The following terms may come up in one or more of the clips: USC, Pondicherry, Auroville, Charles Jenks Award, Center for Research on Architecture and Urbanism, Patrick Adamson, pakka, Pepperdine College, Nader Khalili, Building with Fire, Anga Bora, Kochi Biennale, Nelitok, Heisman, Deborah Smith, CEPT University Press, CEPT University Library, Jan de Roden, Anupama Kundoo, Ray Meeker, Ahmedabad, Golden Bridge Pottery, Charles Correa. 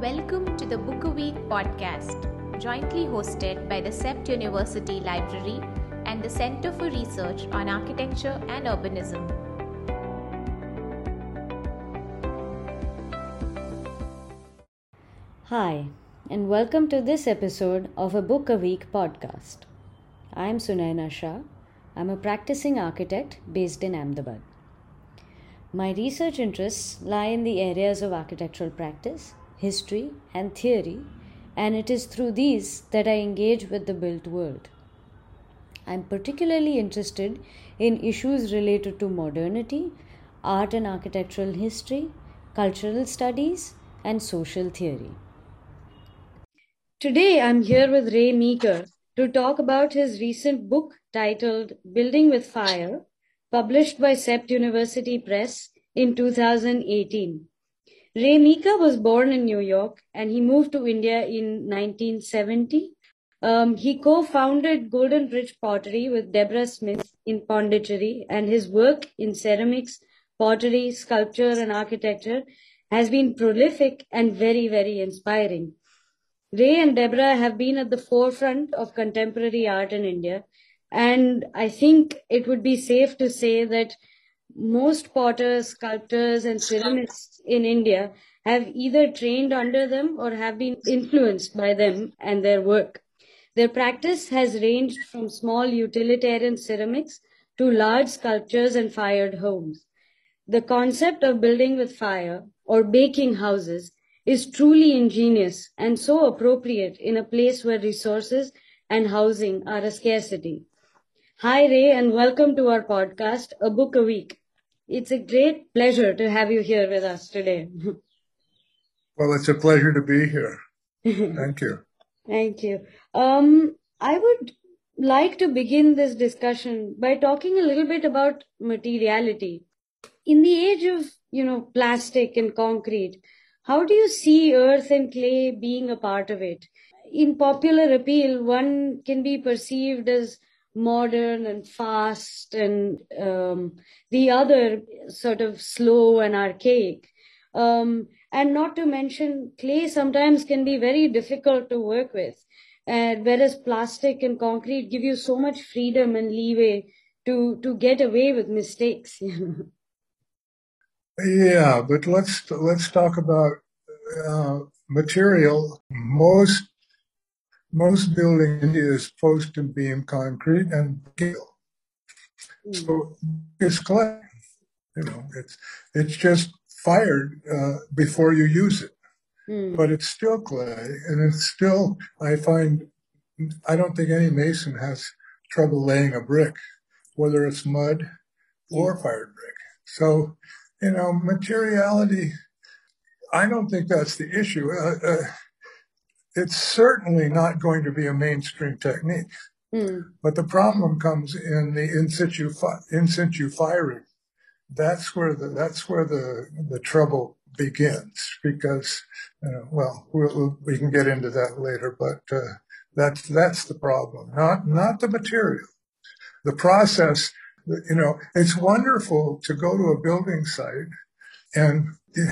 Welcome to the Book a Week podcast, jointly hosted by the CEPT University Library and the Center for Research on Architecture and Urbanism. Hi, and welcome to this episode of a Book a Week podcast. I'm Sunaina Shah. I'm a practicing architect based in Ahmedabad. My research interests lie in the areas of architectural practice, history and theory, and it is through these that I engage with the built world. I'm particularly interested in issues related to modernity, art and architectural history, cultural studies, and social theory. Today I'm here with Ray Meeker to talk about his recent book titled Building with Fire, published by CEPT University Press in 2018. Ray Meeker was born in New York and he moved to India in 1970. He co-founded Golden Bridge Pottery with Deborah Smith in Pondicherry, and his work in ceramics, pottery, sculpture and architecture has been prolific and very, very inspiring. Ray and Deborah have been at the forefront of contemporary art in India, and I think it would be safe to say that most potters, sculptors, and ceramists in India have either trained under them or have been influenced by them and their work. Their practice has ranged from small utilitarian ceramics to large sculptures and fired homes. The concept of building with fire or baking houses is truly ingenious and so appropriate in a place where resources and housing are a scarcity. Hi Ray, and welcome to our podcast, A Book a Week. It's a great pleasure to have you here with us today. Well, it's a pleasure to be here. Thank you. Thank you. I would like to begin this discussion by talking a little bit about materiality. In the age of, plastic and concrete, how do you see earth and clay being a part of it? In popular appeal, one can be perceived as modern and fast, and the other sort of slow and archaic. And not to mention, clay sometimes can be very difficult to work with, whereas plastic and concrete give you so much freedom and leeway to get away with mistakes. Yeah, but let's talk about material. Most building in India is post and beam concrete and steel. So it's clay. It's just fired before you use it. But it's still clay, and it's still, I don't think any mason has trouble laying a brick, whether it's mud or fired brick. So, materiality, I don't think that's the issue. It's certainly not going to be a mainstream technique, but the problem comes in the in situ firing. That's where the trouble begins, because we can get into that later. But that's the problem, not the material, the process. It's wonderful to go to a building site and you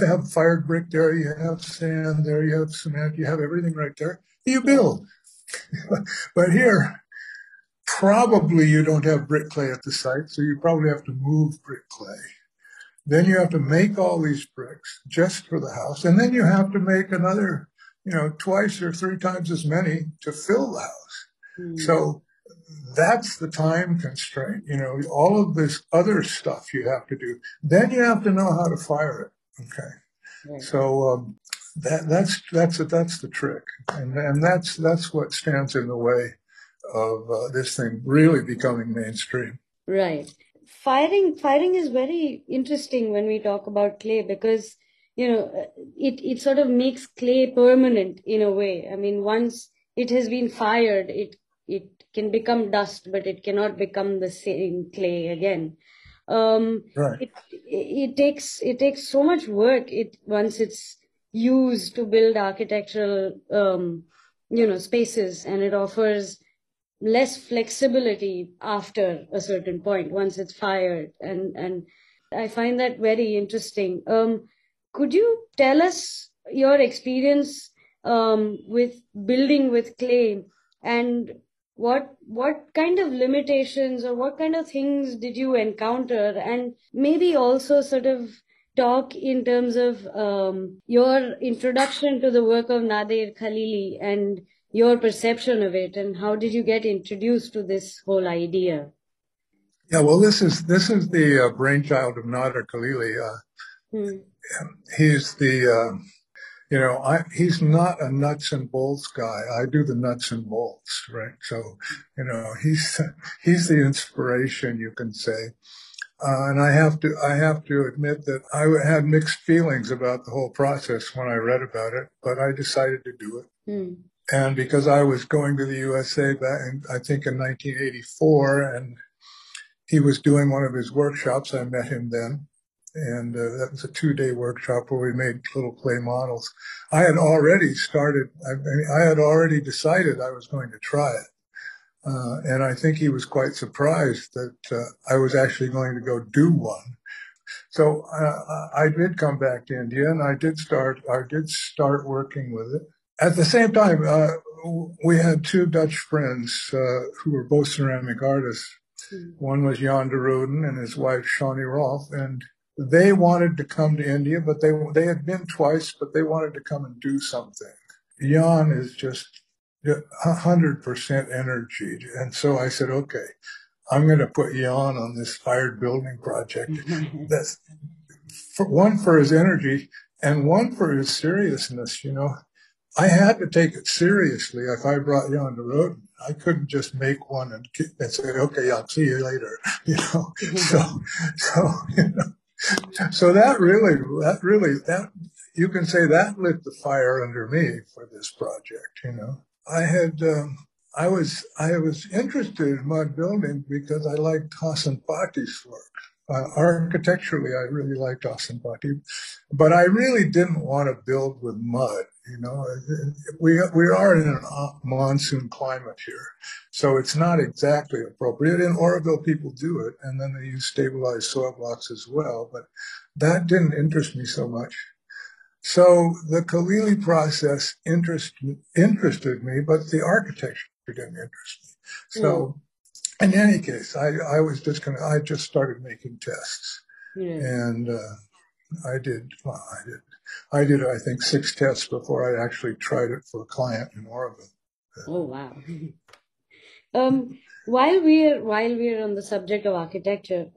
have fired brick there, you have sand there, you have cement, you have everything right there. You build. But here, probably you don't have brick clay at the site, so you probably have to move brick clay. Then you have to make all these bricks just for the house, and then you have to make another, twice or three times as many to fill the house. So that's the time constraint, all of this other stuff you have to do. Then you have to know how to fire it. Okay. Yeah. So that's the trick. And that's what stands in the way of this thing really becoming mainstream. Right. Firing is very interesting when we talk about clay, because, it sort of makes clay permanent in a way. I mean, once it has been fired, it can become dust, but it cannot become the same clay again. Right. It takes so much work. Once it's used to build architectural, spaces, and it offers less flexibility after a certain point once it's fired. And I find that very interesting. Could you tell us your experience with building with clay, and what kind of limitations or what kind of things did you encounter, and maybe also sort of talk in terms of your introduction to the work of Nader Khalili and your perception of it, and how did you get introduced to this whole idea? Yeah, well, this is the brainchild of Nader Khalili. He's the he's not a nuts and bolts guy. I do the nuts and bolts, right? So he's the inspiration, you can say. And I have to admit that I had mixed feelings about the whole process when I read about it, but I decided to do it. And because I was going to the USA back, I think, in 1984, and he was doing one of his workshops. I met him then. And that was a two-day workshop where we made little clay models. I had already started, I had already decided I was going to try it. And I think he was quite surprised that I was actually going to go do one. So I did come back to India, and I did start working with it. At the same time, we had two Dutch friends who were both ceramic artists. One was Jan de Roden and his wife, Shawnee Roth, and they wanted to come to India, but they had been twice, but they wanted to come and do something. Jan is just 100% energy. And so I said, okay, I'm going to put Jan on this fired building project. That's one for his energy and one for his seriousness. You know, I had to take it seriously. If I brought Jan de Roden, I couldn't just make one and say, okay, I'll see you later. You know, So that you can say that lit the fire under me for this project. You know, I was interested in mud building because I liked Hassan Pati's work. Architecturally, I really liked Hassan Pati, but I really didn't want to build with mud. You know, we are in a monsoon climate here, so it's not exactly appropriate. In Auroville, people do it, and then they use stabilized soil blocks as well, but that didn't interest me so much. So the Khalili process interested me, but the architecture didn't interest me. So in any case, I just started making tests, and I did, I think, 6 tests before I actually tried it for a client in Auroville. Oh, wow. While we're on the subject of architecture,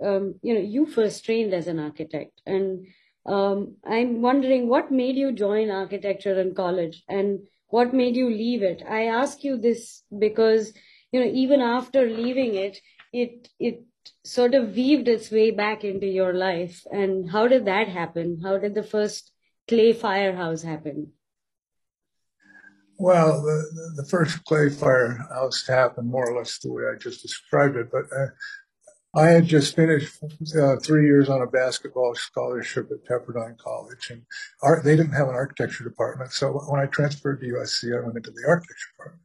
you first trained as an architect, and I'm wondering what made you join architecture in college and what made you leave it. I ask you this because, even after leaving it, it sort of weaved its way back into your life. And how did that happen? How did the first clay firehouse happened? Well, the first clay firehouse happened more or less the way I just described it, but I had just finished 3 years on a basketball scholarship at Pepperdine College, and they didn't have an architecture department, so when I transferred to USC, I went into the architecture department.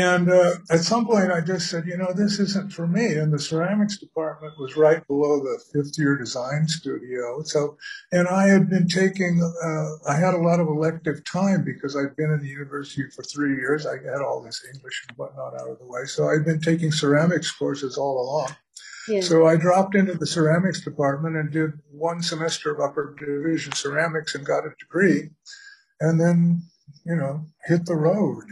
And at some point, I just said, this isn't for me. And the ceramics department was right below the fifth-year design studio. So, and I had been taking, I had a lot of elective time because I'd been in the university for 3 years. I had all this English and whatnot out of the way. So I'd been taking ceramics courses all along. Yeah. So I dropped into the ceramics department and did one semester of upper division ceramics and got a degree. And then hit the road,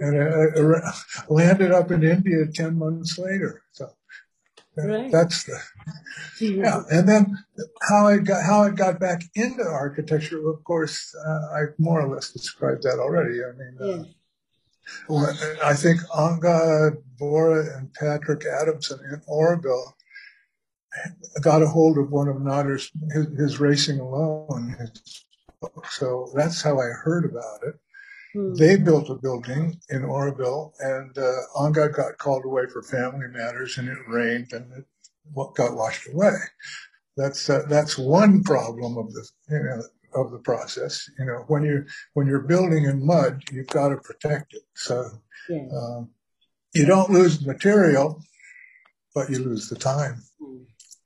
and I landed up in India 10 months later. So that's the, And then how I got back into architecture, of course, I more or less described that already. I think Anga Bora and Patrick Adamson in Auroville got a hold of one of Nader's, his Racing Alone, so that's how I heard about it. They built a building in Auroville, and Anga got called away for family matters, and it rained, and it got washed away. That's one problem of the of the process. When you're building in mud, you've got to protect it. So you don't lose the material, but you lose the time.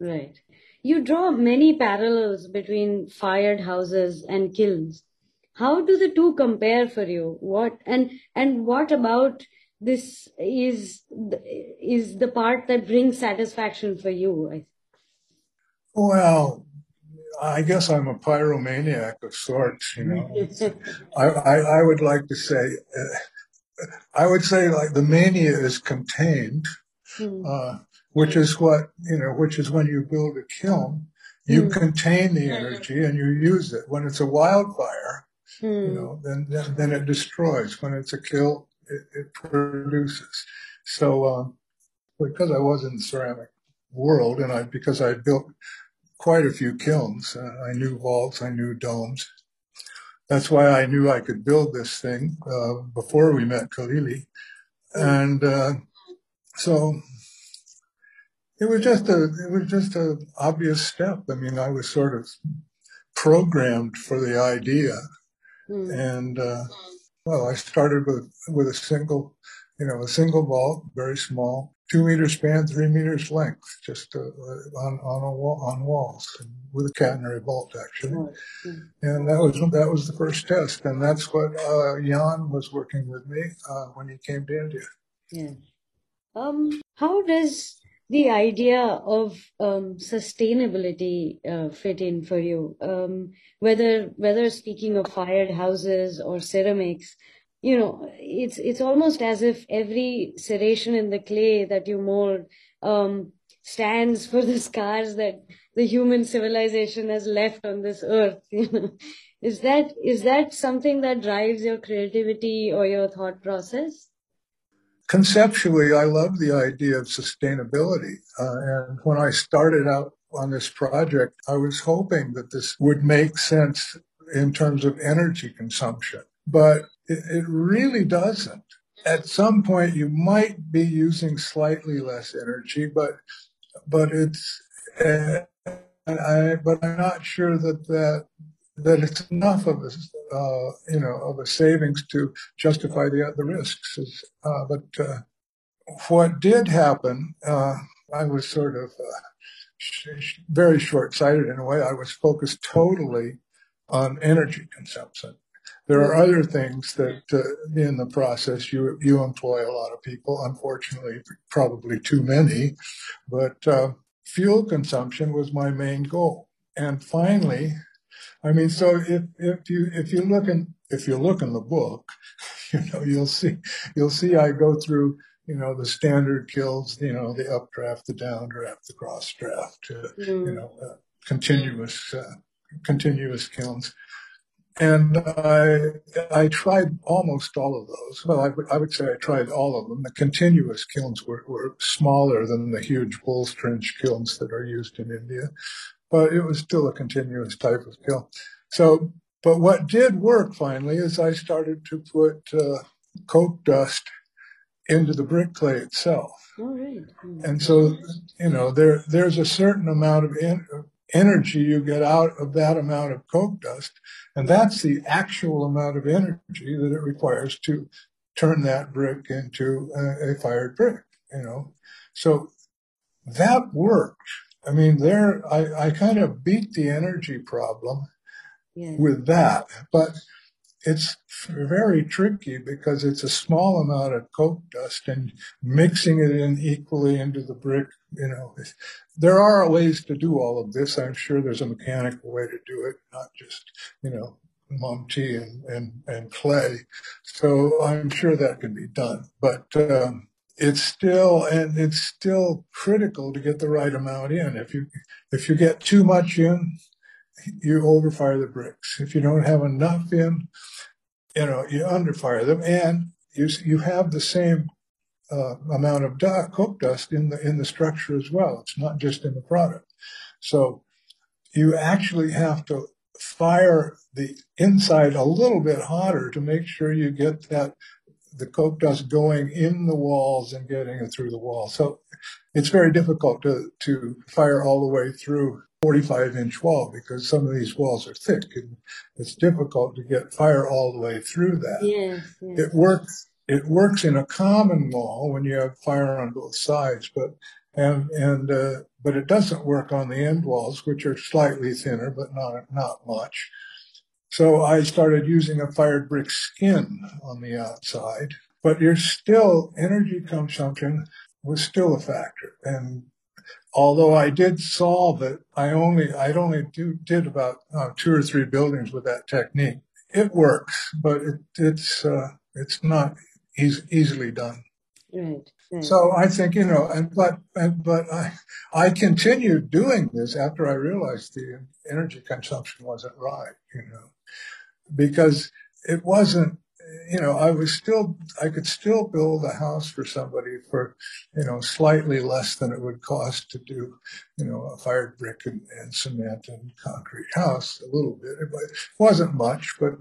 Right. You draw many parallels between fired houses and kilns. How do the two compare for you? What about this is the part that brings satisfaction for you? Well, I guess I'm a pyromaniac of sorts, you know. I would like to say, I would say like the mania is contained, which is what, you know, which is when you build a kiln, you contain the energy and you use it. When it's a wildfire, you know, then it destroys. When it's a kiln, it produces. So because I was in the ceramic world and because I built quite a few kilns, I knew vaults, I knew domes. That's why I knew I could build this thing before we met Khalili. And so it was just a obvious step. I mean, I was sort of programmed for the idea. And well, I started with a single, you know, a single vault, very small, 2 meters span, 3 meters length, just on walls, with a catenary vault actually. And that was the first test, and that's what Jan was working with me when he came to India. Yeah. How does the idea of sustainability fit in for you? Whether speaking of fired houses or ceramics, you know, it's almost as if every serration in the clay that you mold stands for the scars that the human civilization has left on this earth. You know, is that something that drives your creativity or your thought process? Conceptually, I love the idea of sustainability. And when I started out on this project, I was hoping that this would make sense in terms of energy consumption, but it really doesn't. At some point, you might be using slightly less energy, but I'm not sure that it's enough of a of a savings to justify the risks. But what did happen? I was sort of very short-sighted in a way. I was focused totally on energy consumption. There are other things that in the process you employ a lot of people, unfortunately, probably too many, but fuel consumption was my main goal. And finally, I mean, so if you look in the book, you know, you'll see I go through, you know, the standard kilns, you know, the updraft, the downdraft, the crossdraft, continuous kilns. And I tried almost all of those. Well, I would say I tried all of them. The continuous kilns were smaller than the huge bull's trench kilns that are used in India, but it was still a continuous type of kiln. So, but what did work finally is I started to put coke dust into the brick clay itself. All right. And so, you know, there's a certain amount of energy you get out of that amount of coke dust, and that's the actual amount of energy that it requires to turn that brick into a fired brick, you know. So that worked. I mean, I kind of beat the energy problem with that, but it's very tricky because it's a small amount of coke dust and mixing it in equally into the brick, you know. There are ways to do all of this. I'm sure there's a mechanical way to do it, not just, you know, Monty and clay. So I'm sure that can be done, but it's still critical to get the right amount in. If you get too much in, you overfire the bricks. If you don't have enough in, you know, you underfire them, and you have the same amount of coke dust in the structure as well. It's not just in the product. So you actually have to fire the inside a little bit hotter to make sure you get the coke dust going in the walls and getting it through the wall. So it's very difficult to fire all the way through 45-inch wall because some of these walls are thick and it's difficult to get fire all the way through that. Yes, yes. It works in a common wall when you have fire on both sides, but But it doesn't work on the end walls, which are slightly thinner, but not much. So I started using a fired brick skin on the outside. But you're still, energy consumption was still a factor. And although I did solve it, I only did about 2 or 3 buildings with that technique. It works, but it's not easily done. Right. Right. So I think, you know, but I continued doing this after I realized the energy consumption wasn't right, you know, because it wasn't, you know, I could still build a house for somebody for, you know, slightly less than it would cost to do, you know, a fired brick and cement and concrete house a little bit. It wasn't much, but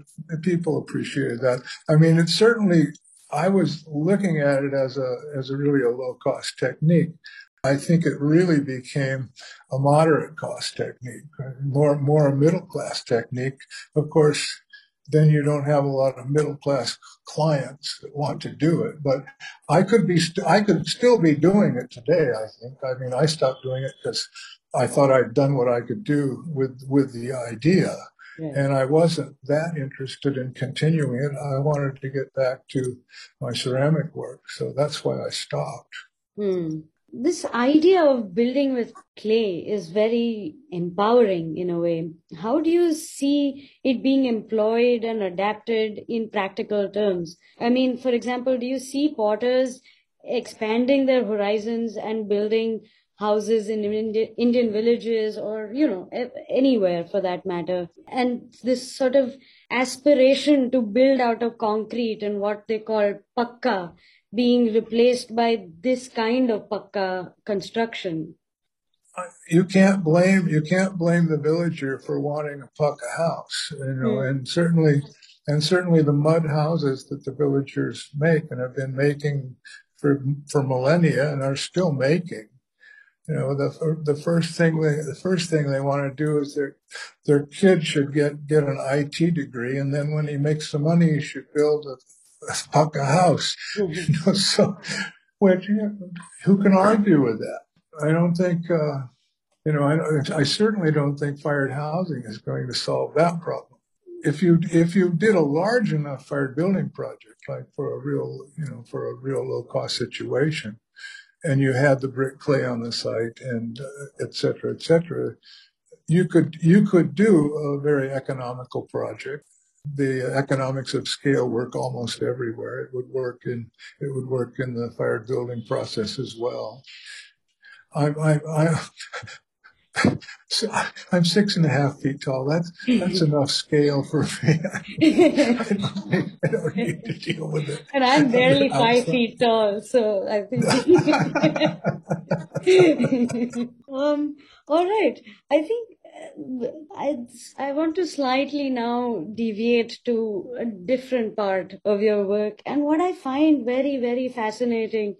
people appreciated that. I mean, it certainly, I was looking at it as a really low-cost technique. I think it really became a moderate-cost technique, more a middle-class technique. Of course, then you don't have a lot of middle-class clients that want to do it. But I could still be doing it today, I think. I mean, I stopped doing it because I thought I'd done what I could do with the idea. Yeah. And I wasn't that interested in continuing it. I wanted to get back to my ceramic work. So that's why I stopped. Hmm. This idea of building with clay is very empowering in a way. How do you see it being employed and adapted in practical terms? I mean, for example, do you see potters expanding their horizons and building houses in Indian villages or, you know, anywhere for that matter? And this sort of aspiration to build out of concrete and what they call pakka being replaced by this kind of pakka construction. You can't blame the villager for wanting a pakka house, you know, mm. and certainly the mud houses that the villagers make and have been making for millennia and are still making. You know, the first thing they want to do is their kid should get an IT degree, and then when he makes some money, he should build a pakka house. Mm-hmm. You know, so, which, you know, who can argue with that? I don't think, you know, I certainly don't think fired housing is going to solve that problem. If you did a large enough fired building project, like for a real low cost situation, and you had the brick clay on the site, and et cetera, you could do a very economical project. The economics of scale work almost everywhere. It would work in the fired building process as well. I'm 6.5 feet tall. That's enough scale for me. I don't need to deal with it. And I'm barely 5 feet tall, so I think. All right. I think I want to slightly now deviate to a different part of your work. And what I find very, very fascinating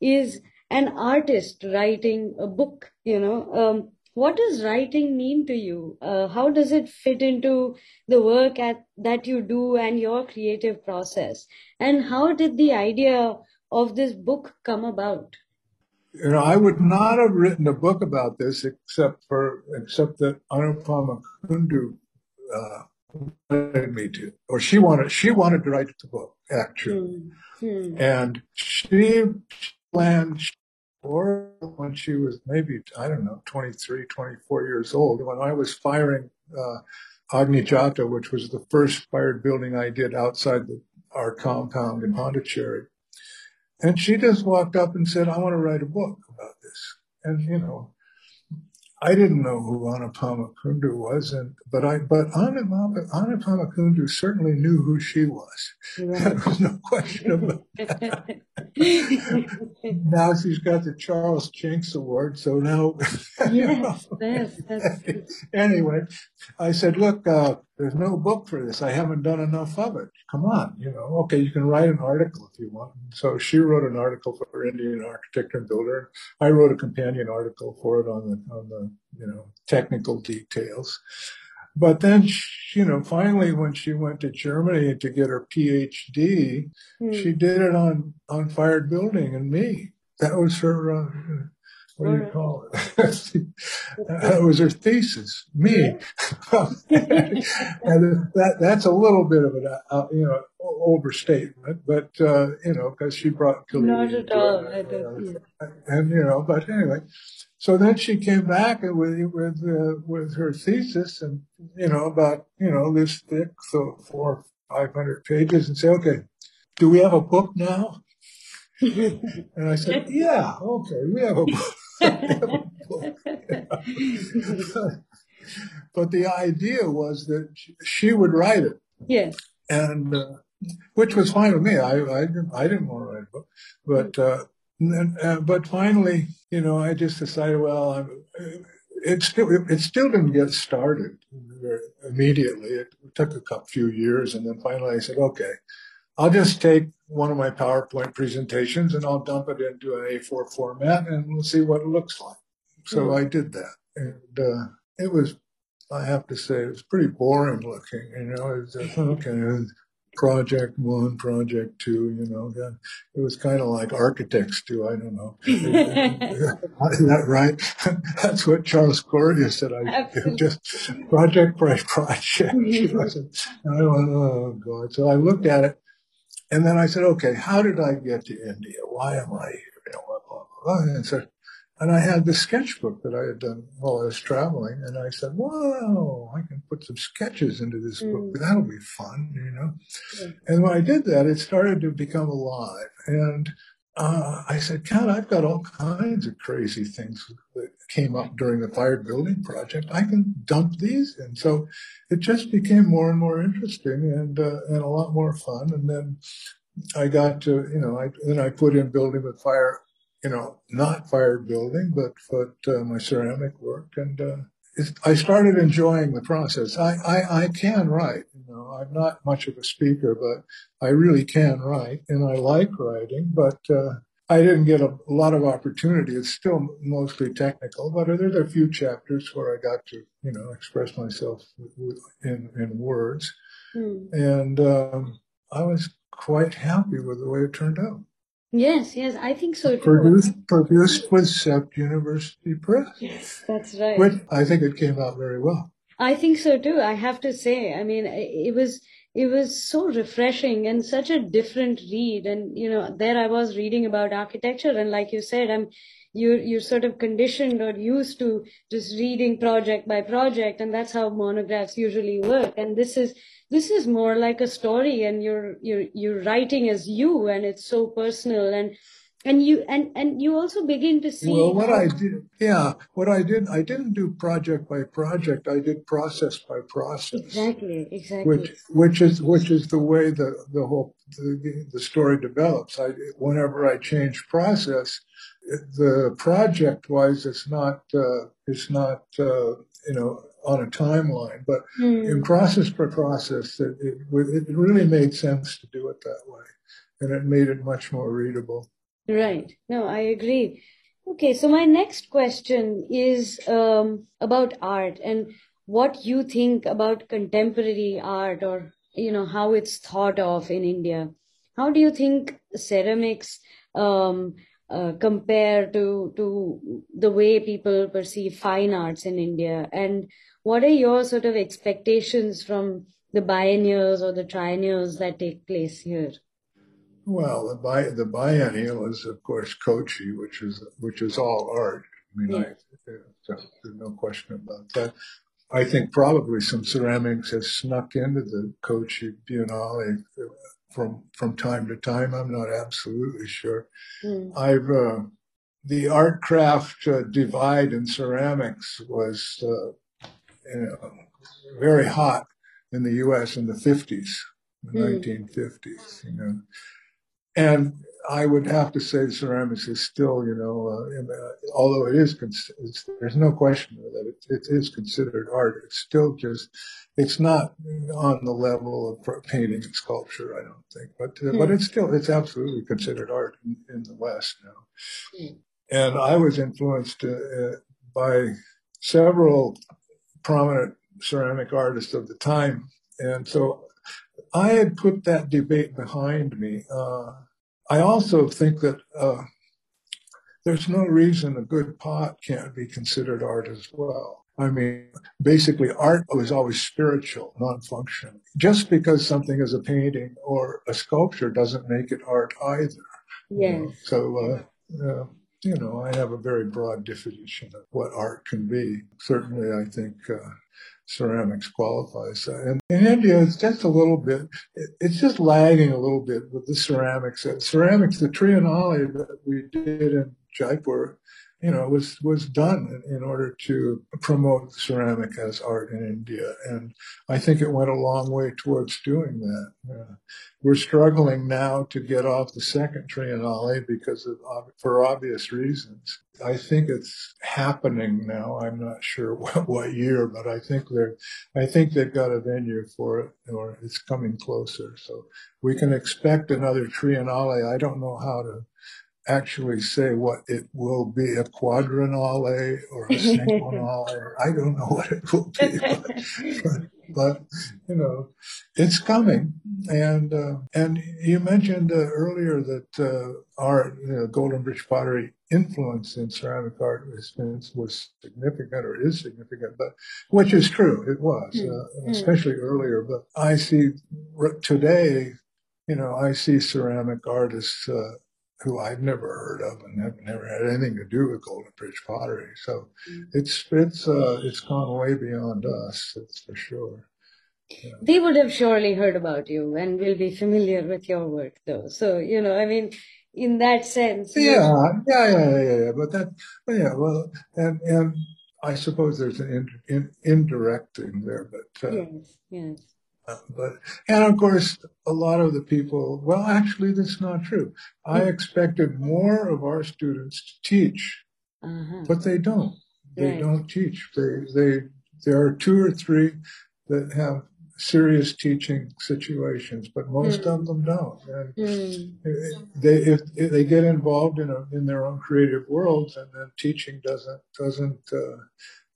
is an artist writing a book, you know. What does writing mean to you? How does it fit into the work that you do and your creative process? And how did the idea of this book come about? You know, I would not have written a book about this except that Anupama Kundoo wanted me to, or she wanted to write the book actually, and she planned. Or when she was maybe, I don't know, 23, 24 years old, when I was firing Agni Jata, which was the first fired building I did outside our compound in Pondicherry. And she just walked up and said, I want to write a book about this. And, you know, I didn't know who Anupama Kundoo was, but Anupama Kundoo certainly knew who she was. Right. There was no question about that. Now she's got the Charles Jenks Award, so now... Yes, you know, yes. Anyway, I said, look, there's no book for this. I haven't done enough of it. Come on, you know. Okay, you can write an article if you want. So she wrote an article for Indian Architect and Builder. I wrote a companion article for it on the you know, technical details. But then, you know, finally, when she went to Germany to get her PhD, she did it on fired building and me. That was her what do you call it? That was her thesis, me. And that's a little bit of an overstatement, but you know, because she brought Khalili. Not at all. And you know, but anyway. So then she came back with her thesis, and you know, about this thick, so 400 or 500 pages, and say, okay, do we have a book now? And I said, yeah, okay, we have a book. But the idea was that she would write it. Yes. And which was fine with me. I didn't want to write a book, but. But finally, you know, I just decided, well, it still didn't get started immediately. It took a few years, and then finally I said, okay, I'll just take one of my PowerPoint presentations and I'll dump it into an A4 format and we'll see what it looks like. So I did that. And it was, I have to say, it was pretty boring looking, you know. It was like, okay, project one, project two, you know, it was kind of like architects do, I don't know. Isn't that right? That's what Charles Correa said. I do, just project by project. I said, oh God. So I looked at it, and then I said, okay, how did I get to India? Why am I here? You know, blah, blah, blah. And, and I had the sketchbook that I had done while I was traveling, and I said, wow, I can put some sketches into this book. That'll be fun, you know. Yeah. And when I did that, it started to become alive. And I said, God, I've got all kinds of crazy things that came up during the fire building project. I can dump these in. So it just became more and more interesting and a lot more fun. And then I got to, you know, then I put in Building with Fire, you know, not fire building, but my ceramic work. And I started enjoying the process. I can write, you know. I'm not much of a speaker, but I really can write, and I like writing, but I didn't get a lot of opportunity. It's still mostly technical, but there's a few chapters where I got to, you know, express myself in words. And I was quite happy with the way it turned out. Yes, yes, I think so too. Produced with CEPT University Press. Yes, that's right. Which I think it came out very well. I think so too, I have to say. I mean, it was so refreshing and such a different read. And, you know, there I was reading about architecture, and like you said, you're sort of conditioned or used to just reading project by project, and that's how monographs usually work. And this is more like a story, and you're writing as you, and it's so personal, and you also begin to see. Well, I didn't do project by project. I did process by process. Exactly. Which is the way the whole story develops. Whenever I change process, the project wise, it's not you know, on a timeline, but in process per process, it really made sense to do it that way, and it made it much more readable. Right. No, I agree. Okay, so my next question is about art and what you think about contemporary art, or, you know, how it's thought of in India. How do you think ceramics compare to the way people perceive fine arts in India? And what are your sort of expectations from the biennials or the triennials that take place here? Well, the biennial is, of course, Kochi, which is all art. I mean, there's no question about that. I think probably some ceramics has snuck into the Kochi Biennale from time to time. I'm not absolutely sure. The art craft divide in ceramics was you know, very hot in the U.S. in the 50s, the 1950s. You know, and I would have to say ceramics is still, you know, although it is, there's no question that it is considered art. It's still just, it's not on the level of painting and sculpture, I don't think, but it's still, it's absolutely considered art in the West now. And I was influenced by several prominent ceramic artists of the time, and so I had put that debate behind me. I also think that there's no reason a good pot can't be considered art as well. I mean, basically, art was always spiritual, non-functional. Just because something is a painting or a sculpture doesn't make it art either. Yes. So I have a very broad definition of what art can be. Certainly, I think ceramics qualifies. And in India, it's just a little bit, it's just lagging a little bit with the ceramics. Ceramics, the Triennale that we did in Jaipur, was done in order to promote ceramic as art in India. And I think it went a long way towards doing that. We're struggling now to get off the second Triennale for obvious reasons. I think it's happening now. I'm not sure what year, but I think they've got a venue for it, or it's coming closer. So we can expect another Triennale. I don't know how to actually say what it will be, a quadriennale or a cinquennale. I don't know what it will be, but it's coming. And you mentioned earlier that our Golden Bridge Pottery influence in ceramic art was significant, or is significant, but which is true, it was, especially earlier. But I see today, I see ceramic artists who I've never heard of and have never had anything to do with Golden Bridge Pottery. So it's gone way beyond us, that's for sure. Yeah. They would have surely heard about you and will be familiar with your work, though. So, in that sense. Yeah. And I suppose there's an indirect thing there, but... Yes. And of course, a lot of the people, well, actually, that's not true. I expected more of our students to teach, but they don't. They don't teach. There are two or three that have serious teaching situations, but most of them don't. And they get involved in their own creative worlds, and then teaching doesn't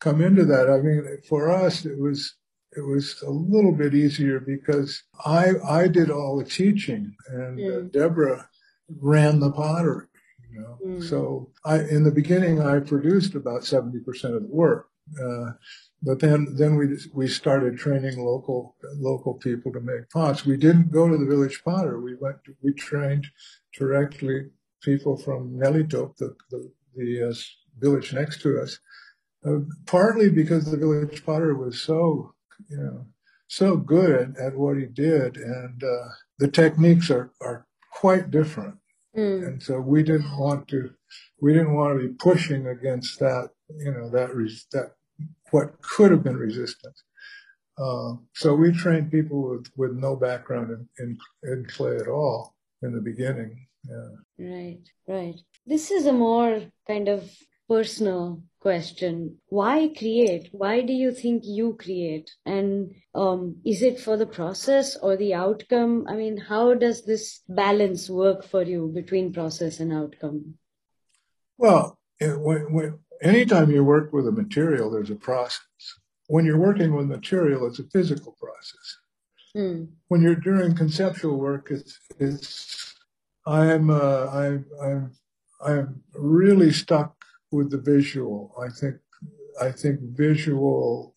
come into that. I mean, for us, it was a little bit easier because I did all the teaching and Deborah ran the pottery, So in the beginning, I produced about 70% of the work. But then we started training local people to make pots. We didn't go to the village potter. We trained directly people from Nelitok, the village next to us, partly because the village potter was so good at what he did, and the techniques are quite different, and so we didn't want to be pushing against that, that what could have been resistance. So we trained people with no background in clay at all in the beginning. Right. This is a more kind of personal question. Why create? Why do you think you create? And is it for the process or the outcome? I mean, how does this balance work for you between process and outcome? Well, anytime you work with a material, there's a process. When you're working with material, it's a physical process. When you're doing conceptual work, I'm really stuck with the visual. I think visual,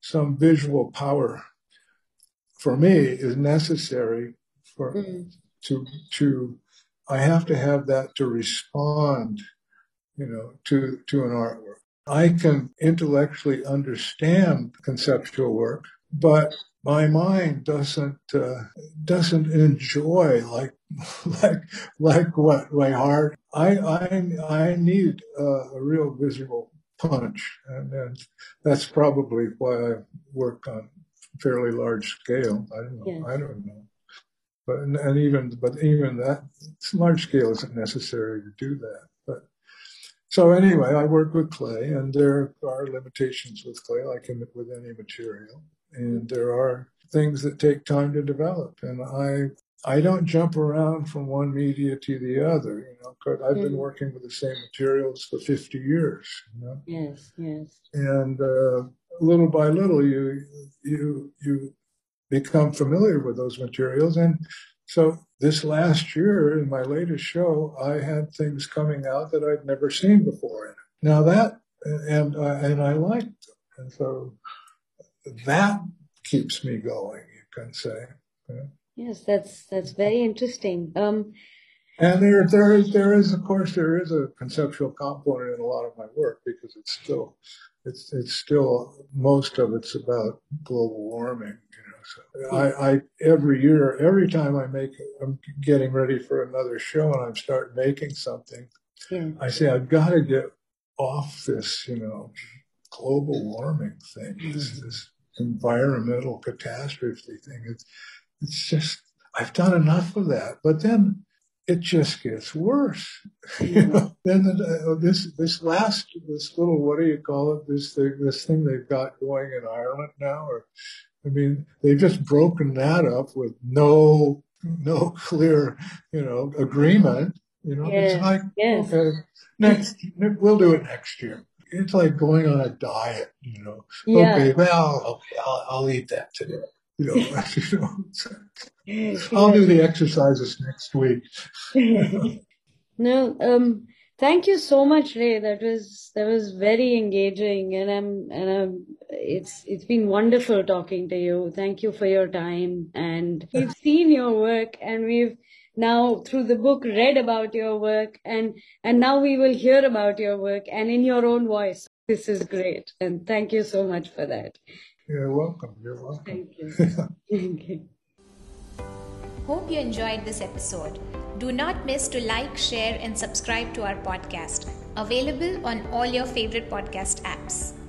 some visual power for me is necessary for I have to have that to respond, to an artwork. I can intellectually understand conceptual work, but my mind doesn't enjoy like what my heart. I need a real visual punch, and that's probably why I work on fairly large scale. I don't know, but even that large scale isn't necessary to do that. But so anyway, I work with clay, and there are limitations with clay, like with any material. And there are things that take time to develop. And I don't jump around from one media to the other, because I've been working with the same materials for 50 years. Yes. And little by little, you become familiar with those materials. And So this last year, in my latest show, I had things coming out that I'd never seen before. Now that, and I liked them. And so that keeps me going, you can say. Yeah. Yes, that's very interesting. And there is, of course, there is a conceptual component in a lot of my work, because it's still most of it's about global warming. You know, so I every year, every time I make, I'm getting ready for another show, and I'm starting making something. Yeah. I say I've got to get off this, you know, global warming thing, this environmental catastrophe thing. It's just, I've done enough of that. But then it just gets worse. You know? Then this little, what do you call it? This thing they've got going in Ireland now, or I mean, they've just broken that up with no clear, you know, agreement. You know, yes. It's like, yes. Okay, we'll do it next year. It's like going on a diet. You know, yeah. Okay, well, okay, I'll eat that today. You know, I'll do the exercises next week. No, thank you so much, Ray. That was very engaging, it's been wonderful talking to you. Thank you for your time, and we've seen your work, and we've now through the book read about your work, and now we will hear about your work and in your own voice. This is great, and thank you so much for that. You're welcome. You're welcome. Thank you. Thank you. Hope you enjoyed this episode. Do not miss to like, share, and subscribe to our podcast. Available on all your favorite podcast apps.